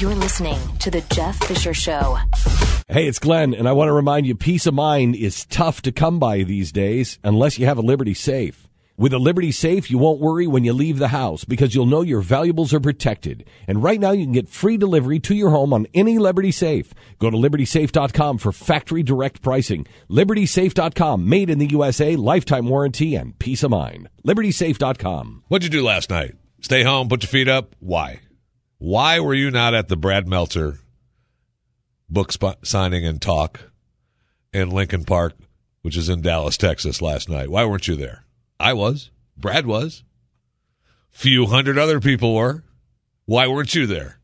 You're listening to The Jeff Fisher Show. Hey, it's Glenn, and I want to remind you, peace of mind is tough to come by these days unless you have a Liberty Safe. With a Liberty Safe, you won't worry when you leave the house because you'll know your valuables are protected. And right now, you can get free delivery to your home on any Liberty Safe. Go to LibertySafe.com for factory direct pricing. LibertySafe.com, made in the USA, lifetime warranty, and peace of mind. LibertySafe.com. What'd you do last night? Stay home, put your feet up? Why? Why were you not at the Brad Meltzer book signing and talk in Lincoln Park, which is in Dallas, Texas, last night? Why weren't you there? I was. Brad was. Few hundred other people were. Why weren't you there?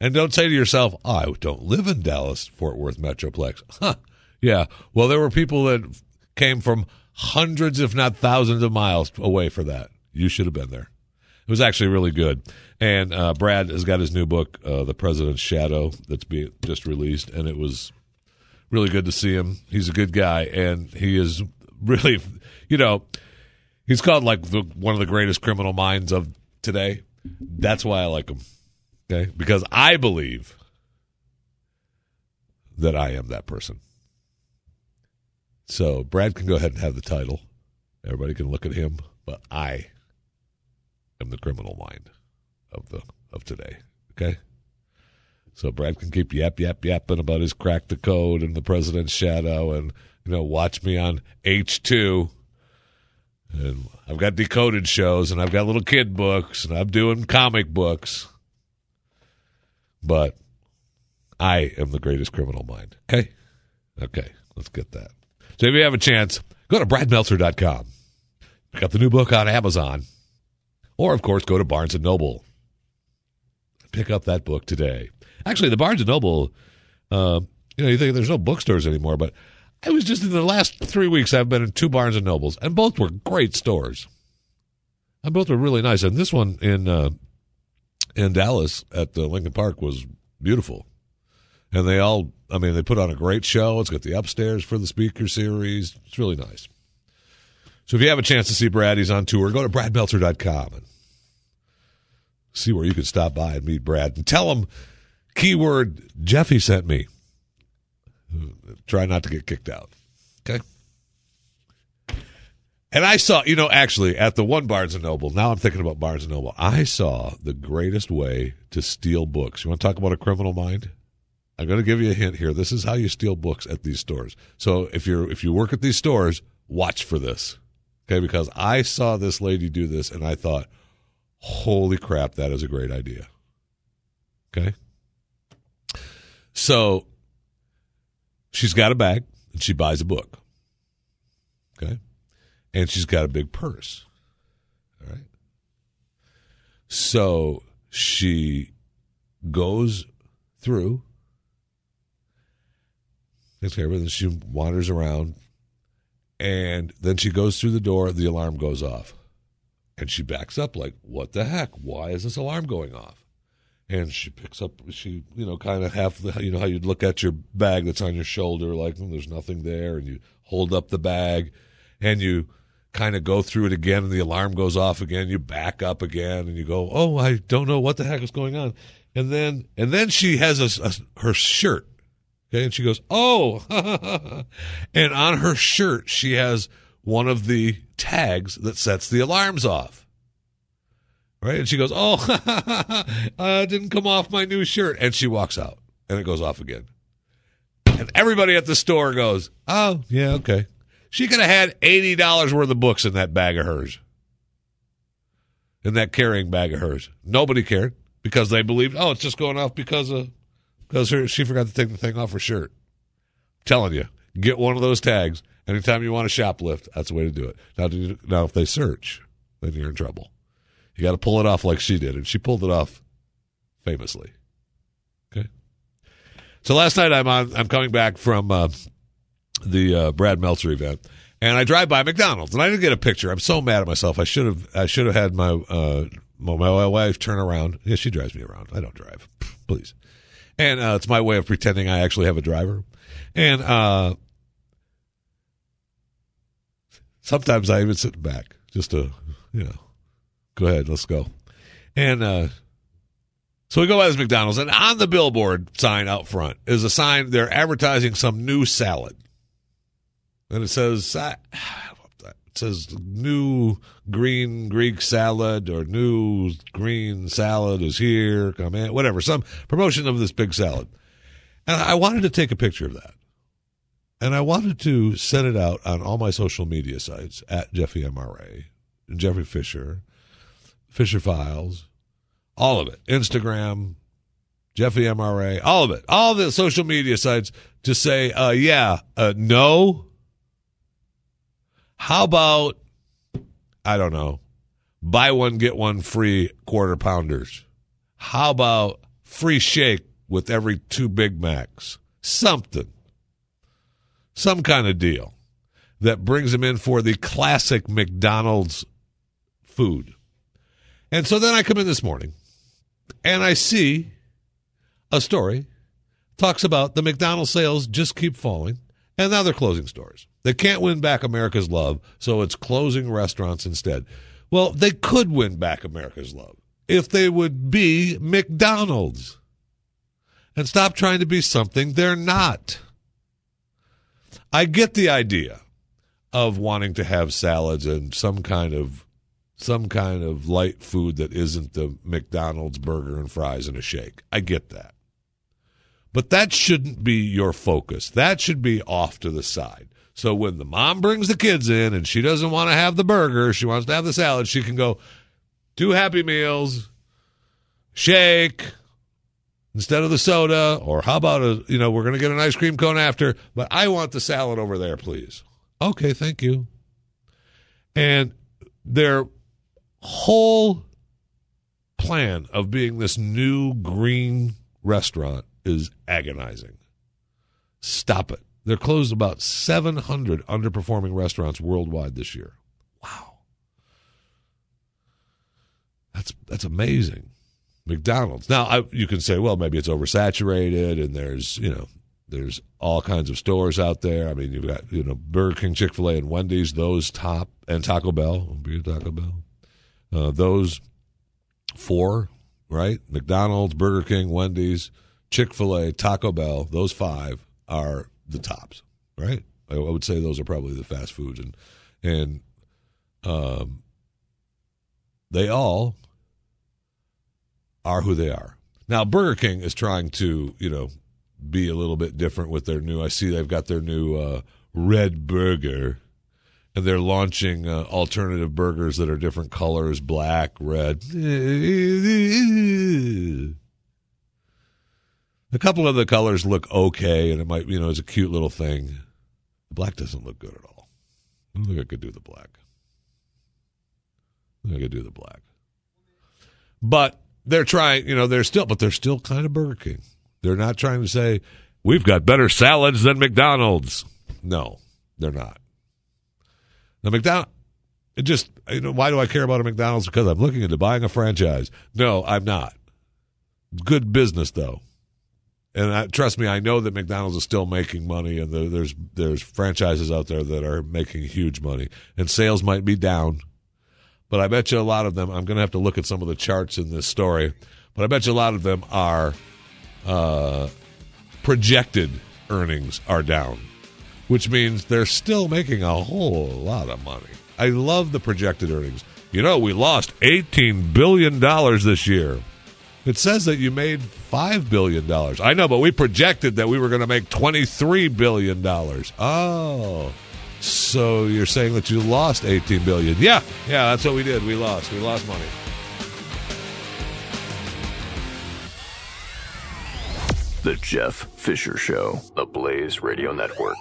And don't say to yourself, oh, I don't live in Dallas-Fort Worth Metroplex. Huh. Yeah. Well, there were people that came from hundreds, if not thousands of miles away for that. You should have been there. It was actually really good. And Brad has got his new book, The President's Shadow, that's just released. And it was really good to see him. He's a good guy. And he is really, you know... He's called like one of the greatest criminal minds of today. That's why I like him, okay? Because I believe that I am that person. So Brad can go ahead and have the title. Everybody can look at him, but I am the criminal mind of today, okay? So Brad can keep yapping about his crack the code and the president's shadow, and you know, watch me on H2. And I've got decoded shows, and I've got little kid books, and I'm doing comic books. But I am the greatest criminal mind. Okay? Okay, let's get that. So if you have a chance, go to BradMeltzer.com. Pick up the new book on Amazon. Or, of course, go to Barnes & Noble. Pick up that book today. Actually, the Barnes & Noble, you think there's no bookstores anymore, but... I was just in the last 3 weeks, I've been in two Barnes & Nobles, and both were great stores. And both were really nice. And this one in Dallas at the Lincoln Park was beautiful. And they all, I mean, they put on a great show. It's got the upstairs for the speaker series. It's really nice. So if you have a chance to see Brad, he's on tour, go to BradMeltzer.com and see where you can stop by and meet Brad. And tell him, keyword, Jeffy sent me. Try not to get kicked out, okay? And I saw, actually, at the one Barnes & Noble, now I'm thinking about Barnes & Noble, I saw the greatest way to steal books. You want to talk about a criminal mind? I'm going to give you a hint here. This is how you steal books at these stores. So if you work at these stores, watch for this, okay? Because I saw this lady do this, and I thought, holy crap, that is a great idea, okay? So... she's got a bag, and she buys a book, okay? And she's got a big purse, all right? So she goes through, then she wanders around, and then she goes through the door, the alarm goes off. And she backs up like, what the heck? Why is this alarm going off? And she picks up, kind of half the, how you'd look at your bag that's on your shoulder, like there's nothing there, and you hold up the bag, and you kind of go through it again, and the alarm goes off again, you back up again, and you go, oh, I don't know what the heck is going on. And then she has her shirt, okay, and she goes, oh, and on her shirt she has one of the tags that sets the alarms off. Right? And she goes, didn't come off my new shirt. And she walks out, and it goes off again. And everybody at the store goes, oh, yeah, okay. She could have had $80 worth of books in that bag of hers, in that carrying bag of hers. Nobody cared because they believed, oh, it's just going off because she forgot to take the thing off her shirt. I'm telling you, get one of those tags. Anytime you want to shoplift, that's the way to do it. Now if they search, then you're in trouble. You got to pull it off like she did, and she pulled it off famously. Okay. So last night I'm coming back from the Brad Meltzer event, and I drive by McDonald's, and I didn't get a picture. I'm so mad at myself. I should have had my my wife turn around. Yeah, she drives me around. I don't drive, please. And it's my way of pretending I actually have a driver. And sometimes I even sit back just to go ahead, let's go. And So we go by this McDonald's, and on the billboard sign out front is a sign. They're advertising some new salad. And it says new green Greek salad or new green salad is here. Come in, whatever, some promotion of this big salad. And I wanted to take a picture of that. And I wanted to send it out on all my social media sites, at JeffyMRA, Jeffrey Fisher, Fisher Files, all of it, Instagram, JeffyMRA, all of it, all the social media sites, to say, no, how about, I don't know, buy one, get one free quarter pounders? How about free shake with every 2 Big Macs? Something. Some kind of deal that brings them in for the classic McDonald's food. And so then I come in this morning, and I see a story talks about the McDonald's sales just keep falling, and now they're closing stores. They can't win back America's love, so it's closing restaurants instead. Well, they could win back America's love if they would be McDonald's and stop trying to be something they're not. I get the idea of wanting to have salads and some kind of light food that isn't the McDonald's burger and fries and a shake. I get that. But that shouldn't be your focus. That should be off to the side. So when the mom brings the kids in and she doesn't want to have the burger, she wants to have the salad, she can go, 2 Happy Meals, shake, instead of the soda, or how about we're going to get an ice cream cone after, but I want the salad over there, please. Okay, thank you. And their whole plan of being this new green restaurant is agonizing. Stop it. They're closed about 700 underperforming restaurants worldwide this year. Wow. That's amazing. McDonald's. Now, you can say, well, maybe it's oversaturated, and there's all kinds of stores out there. I mean, you've got, Burger King, Chick-fil-A, and Wendy's, those top, and Taco Bell, those 4, right? McDonald's, Burger King, Wendy's, Chick-fil-A, Taco Bell, those 5 are the tops, right? I would say those are probably the fast foods, and they all are who they are. Now, Burger King is trying to, be a little bit different with their new, I see they've got their new red burger, and they're launching alternative burgers that are different colors, black, red. A couple of the colors look okay, and it might, it's a cute little thing. The black doesn't look good at all. I don't think I could do the black. But they're trying, they're still kind of Burger King. They're not trying to say, we've got better salads than McDonald's. No, they're not. Now, McDonald's, why do I care about a McDonald's? Because I'm looking into buying a franchise. No, I'm not. Good business, though. And trust me, I know that McDonald's is still making money, and there's franchises out there that are making huge money. And sales might be down. But I bet you a lot of them, I'm going to have to look at some of the charts in this story, but I bet you a lot of them are projected earnings are down, which means they're still making a whole lot of money. I love the projected earnings. We lost $18 billion this year. It says that you made $5 billion. I know, but we projected that we were going to make $23 billion. Oh, so you're saying that you lost $18 billion. Yeah, that's what we did. We lost money. The Jeff Fisher Show, The Blaze Radio Network.